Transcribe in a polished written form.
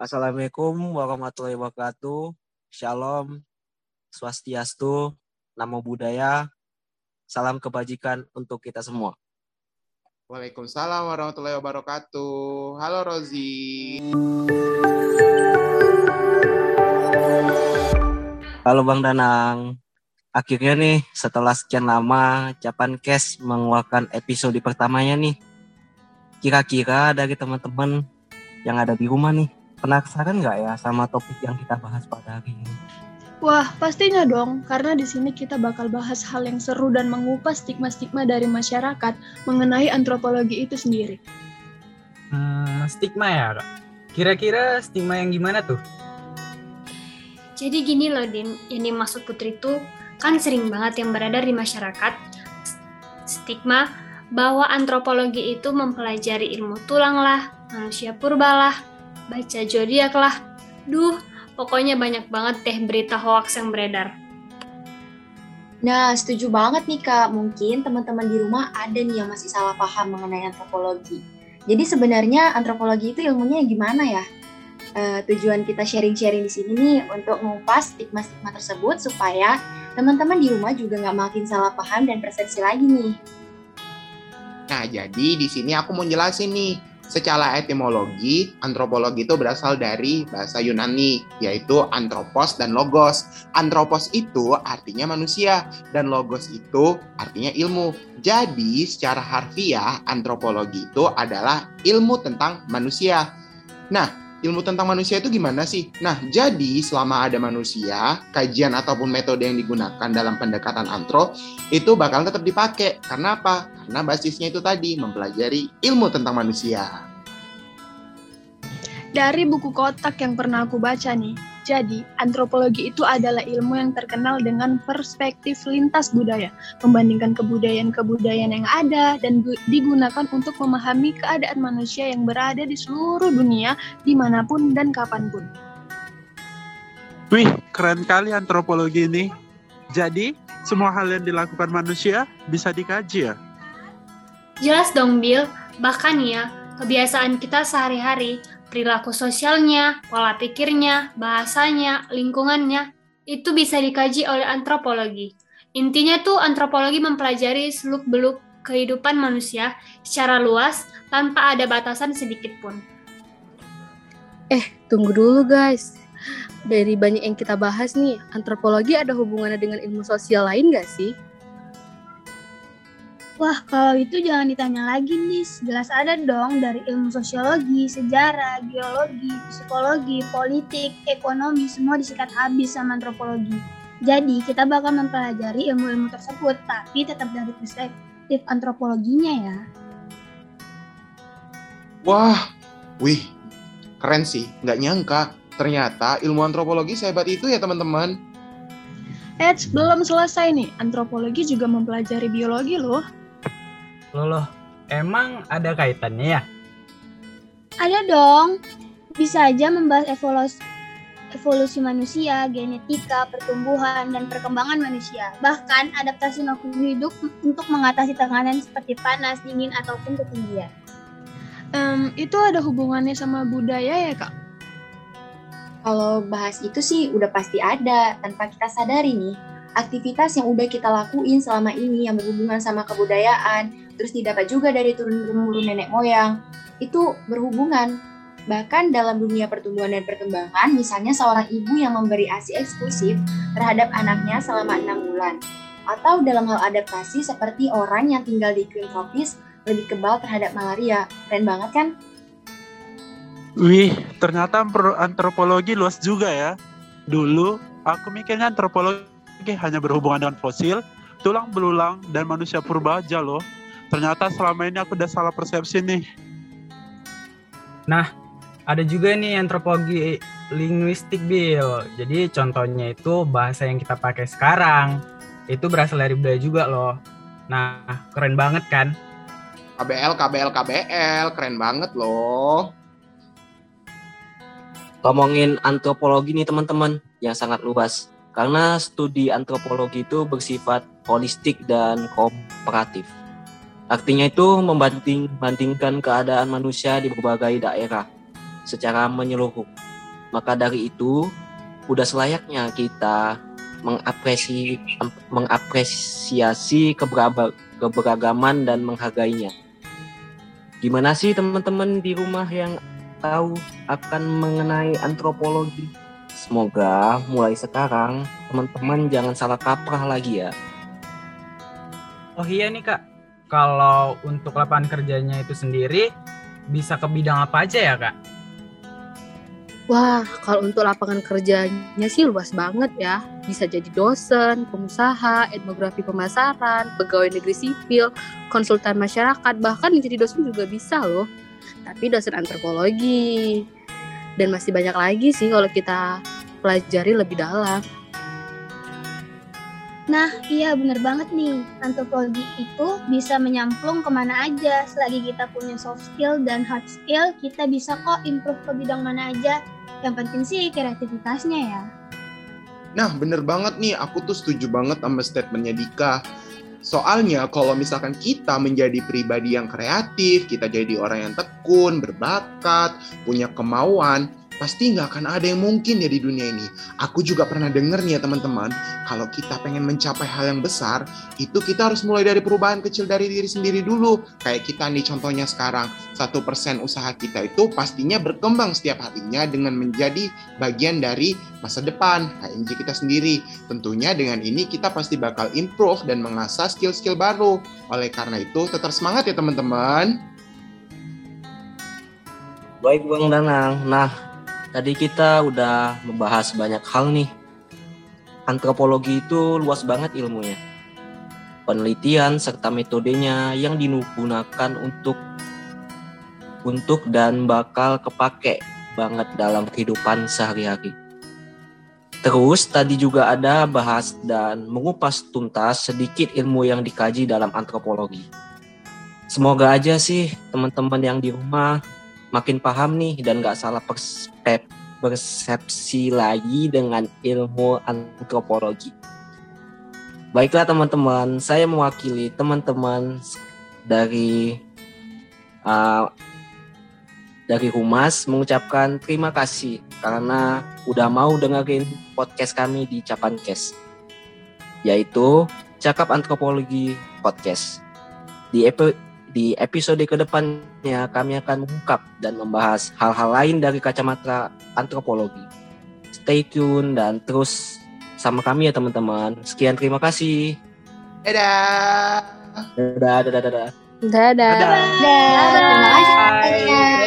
Assalamualaikum warahmatullahi wabarakatuh. Shalom, swastiastu, namo buddhaya. Salam kebajikan untuk kita semua. Waalaikumsalam warahmatullahi wabarakatuh. Halo Rozi. Halo Bang Danang. Akhirnya nih setelah sekian lama Capan Cash mengeluarkan episode pertamanya nih. Kira-kira dari teman-teman yang ada di rumah nih, penasaran nggak ya sama topik yang kita bahas pada hari ini? Wah, pastinya dong, karena di sini kita bakal bahas hal yang seru dan mengupas stigma-stigma dari masyarakat mengenai antropologi itu sendiri. Stigma ya, Rok? Kira-kira stigma yang gimana tuh? Jadi gini loh, Din, yang dimaksud Putri tuh kan sering banget yang beredar di masyarakat stigma bahwa antropologi itu mempelajari ilmu tulang lah, manusia purba lah, baca zodiak lah, pokoknya banyak banget deh berita hoaks yang beredar. Nah, setuju banget nih Kak. Mungkin teman-teman di rumah ada nih yang masih salah paham mengenai antropologi. Jadi sebenarnya antropologi itu ilmunya gimana ya? Tujuan kita sharing-sharing di sini nih untuk mengupas stigma-stigma tersebut supaya teman-teman di rumah juga nggak makin salah paham dan persepsi lagi nih. Nah, jadi di sini aku mau jelasin nih. Secara etimologi, antropologi itu berasal dari bahasa Yunani, yaitu antropos dan logos. Antropos itu artinya manusia, dan logos itu artinya ilmu. Jadi, secara harfiah, antropologi itu adalah ilmu tentang manusia. Nah, ilmu tentang manusia itu gimana sih? Nah, jadi selama ada manusia, kajian ataupun metode yang digunakan dalam pendekatan antro, itu bakal tetap dipakai. Karena apa? Nah, basisnya itu tadi, mempelajari ilmu tentang manusia. Dari buku kotak yang pernah aku baca nih, jadi antropologi itu adalah ilmu yang terkenal dengan perspektif lintas budaya, membandingkan kebudayaan-kebudayaan yang ada dan digunakan untuk memahami keadaan manusia yang berada di seluruh dunia, dimanapun dan kapanpun. Wih, keren kali antropologi ini. Jadi, semua hal yang dilakukan manusia bisa dikaji ya? Jelas dong, Bill. Bahkan ya, kebiasaan kita sehari-hari, perilaku sosialnya, pola pikirnya, bahasanya, lingkungannya, itu bisa dikaji oleh antropologi. Intinya tuh antropologi mempelajari seluk-beluk kehidupan manusia secara luas tanpa ada batasan sedikit pun. Tunggu dulu guys. Dari banyak yang kita bahas nih, antropologi ada hubungannya dengan ilmu sosial lain nggak sih? Wah, kalau itu jangan ditanya lagi, Nis. Jelas ada dong dari ilmu sosiologi, sejarah, geologi, psikologi, politik, ekonomi, semua disikat habis sama antropologi. Jadi, kita bakal mempelajari ilmu-ilmu tersebut, tapi tetap dari perspektif antropologinya ya. Wih, keren sih. Nggak nyangka, ternyata ilmu antropologi sehebat itu ya, teman-teman. Belum selesai nih. Antropologi juga mempelajari biologi loh. Loh, emang ada kaitannya ya? Ada dong. Bisa aja membahas evolusi manusia, genetika, pertumbuhan, dan perkembangan manusia. Bahkan adaptasi makhluk hidup untuk mengatasi tekanan seperti panas, dingin, ataupun ketinggian. Itu ada hubungannya sama budaya ya, Kak? Kalau bahas itu sih udah pasti ada, tanpa kita sadari nih. Aktivitas yang udah kita lakuin selama ini yang berhubungan sama kebudayaan, terus didapat juga dari turun-temurun nenek moyang, itu berhubungan. Bahkan dalam dunia pertumbuhan dan perkembangan, misalnya seorang ibu yang memberi ASI eksklusif terhadap anaknya selama 6 bulan. Atau dalam hal adaptasi seperti orang yang tinggal di iklim tropis lebih kebal terhadap malaria. Keren banget kan? Wih, ternyata antropologi luas juga ya. Dulu, aku mikirnya antropologi hanya berhubungan dengan fosil, tulang belulang, dan manusia purba aja loh. Ternyata selama ini aku udah salah persepsi nih. Nah, ada juga nih antropologi linguistik, Bill. Jadi contohnya itu bahasa yang kita pakai sekarang, itu berasal dari budaya juga loh. Nah, keren banget kan? KBL, keren banget loh. Ngomongin antropologi nih teman-teman, yang sangat luas. Karena studi antropologi itu bersifat holistik dan komparatif. Artinya itu membandingkan keadaan manusia di berbagai daerah secara menyeluruh. Maka dari itu, udah selayaknya kita mengapresiasi keberagaman dan menghargainya. Gimana sih teman-teman di rumah yang tahu akan mengenai antropologi? Semoga mulai sekarang teman-teman jangan salah kaprah lagi ya. Oh iya nih Kak, kalau untuk lapangan kerjanya itu sendiri bisa ke bidang apa aja ya Kak? Wah, kalau untuk lapangan kerjanya sih luas banget ya. Bisa jadi dosen, pengusaha, etnografi pemasaran, pegawai negeri sipil, konsultan masyarakat, bahkan jadi dosen juga bisa loh. Tapi dosen antropologi. Dan masih banyak lagi sih kalau kita pelajari lebih dalam. Nah, iya benar banget nih. Antropologi itu bisa menyamplung kemana aja. Selagi kita punya soft skill dan hard skill, kita bisa kok improve ke bidang mana aja. Yang penting sih kreativitasnya ya. Nah, benar banget nih. Aku tuh setuju banget sama statementnya Dika. Soalnya kalau misalkan kita menjadi pribadi yang kreatif, kita jadi orang yang tekun, berbakat, punya kemauan, pasti nggak akan ada yang mungkin ya di dunia ini. Aku juga pernah denger nih ya teman-teman, kalau kita pengen mencapai hal yang besar, itu kita harus mulai dari perubahan kecil dari diri sendiri dulu. Kayak kita nih contohnya sekarang, 1% usaha kita itu pastinya berkembang setiap harinya dengan menjadi bagian dari masa depan HMJ kita sendiri. Tentunya dengan ini kita pasti bakal improve dan mengasah skill-skill baru. Oleh karena itu, tetap semangat ya teman-teman. Baik Bang Danang. Nah, tadi kita udah membahas banyak hal nih. Antropologi itu luas banget ilmunya. Penelitian serta metodenya yang digunakan untuk dan bakal kepake banget dalam kehidupan sehari-hari. Terus tadi juga ada bahas dan mengupas tuntas sedikit ilmu yang dikaji dalam antropologi. Semoga aja sih teman-teman yang di rumah makin paham nih dan gak salah persepsi lagi dengan ilmu antropologi. Baiklah teman-teman, saya mewakili teman-teman dari Humas mengucapkan terima kasih karena udah mau dengerin podcast kami di Capancast, yaitu Cakap Antropologi Podcast. Di episode kedepannya kami akan mengungkap dan membahas hal-hal lain dari kacamata antropologi. Stay tune dan terus sama kami ya teman-teman. Sekian, terima kasih. Dadah. Dadah. Dadah. Terima kasih.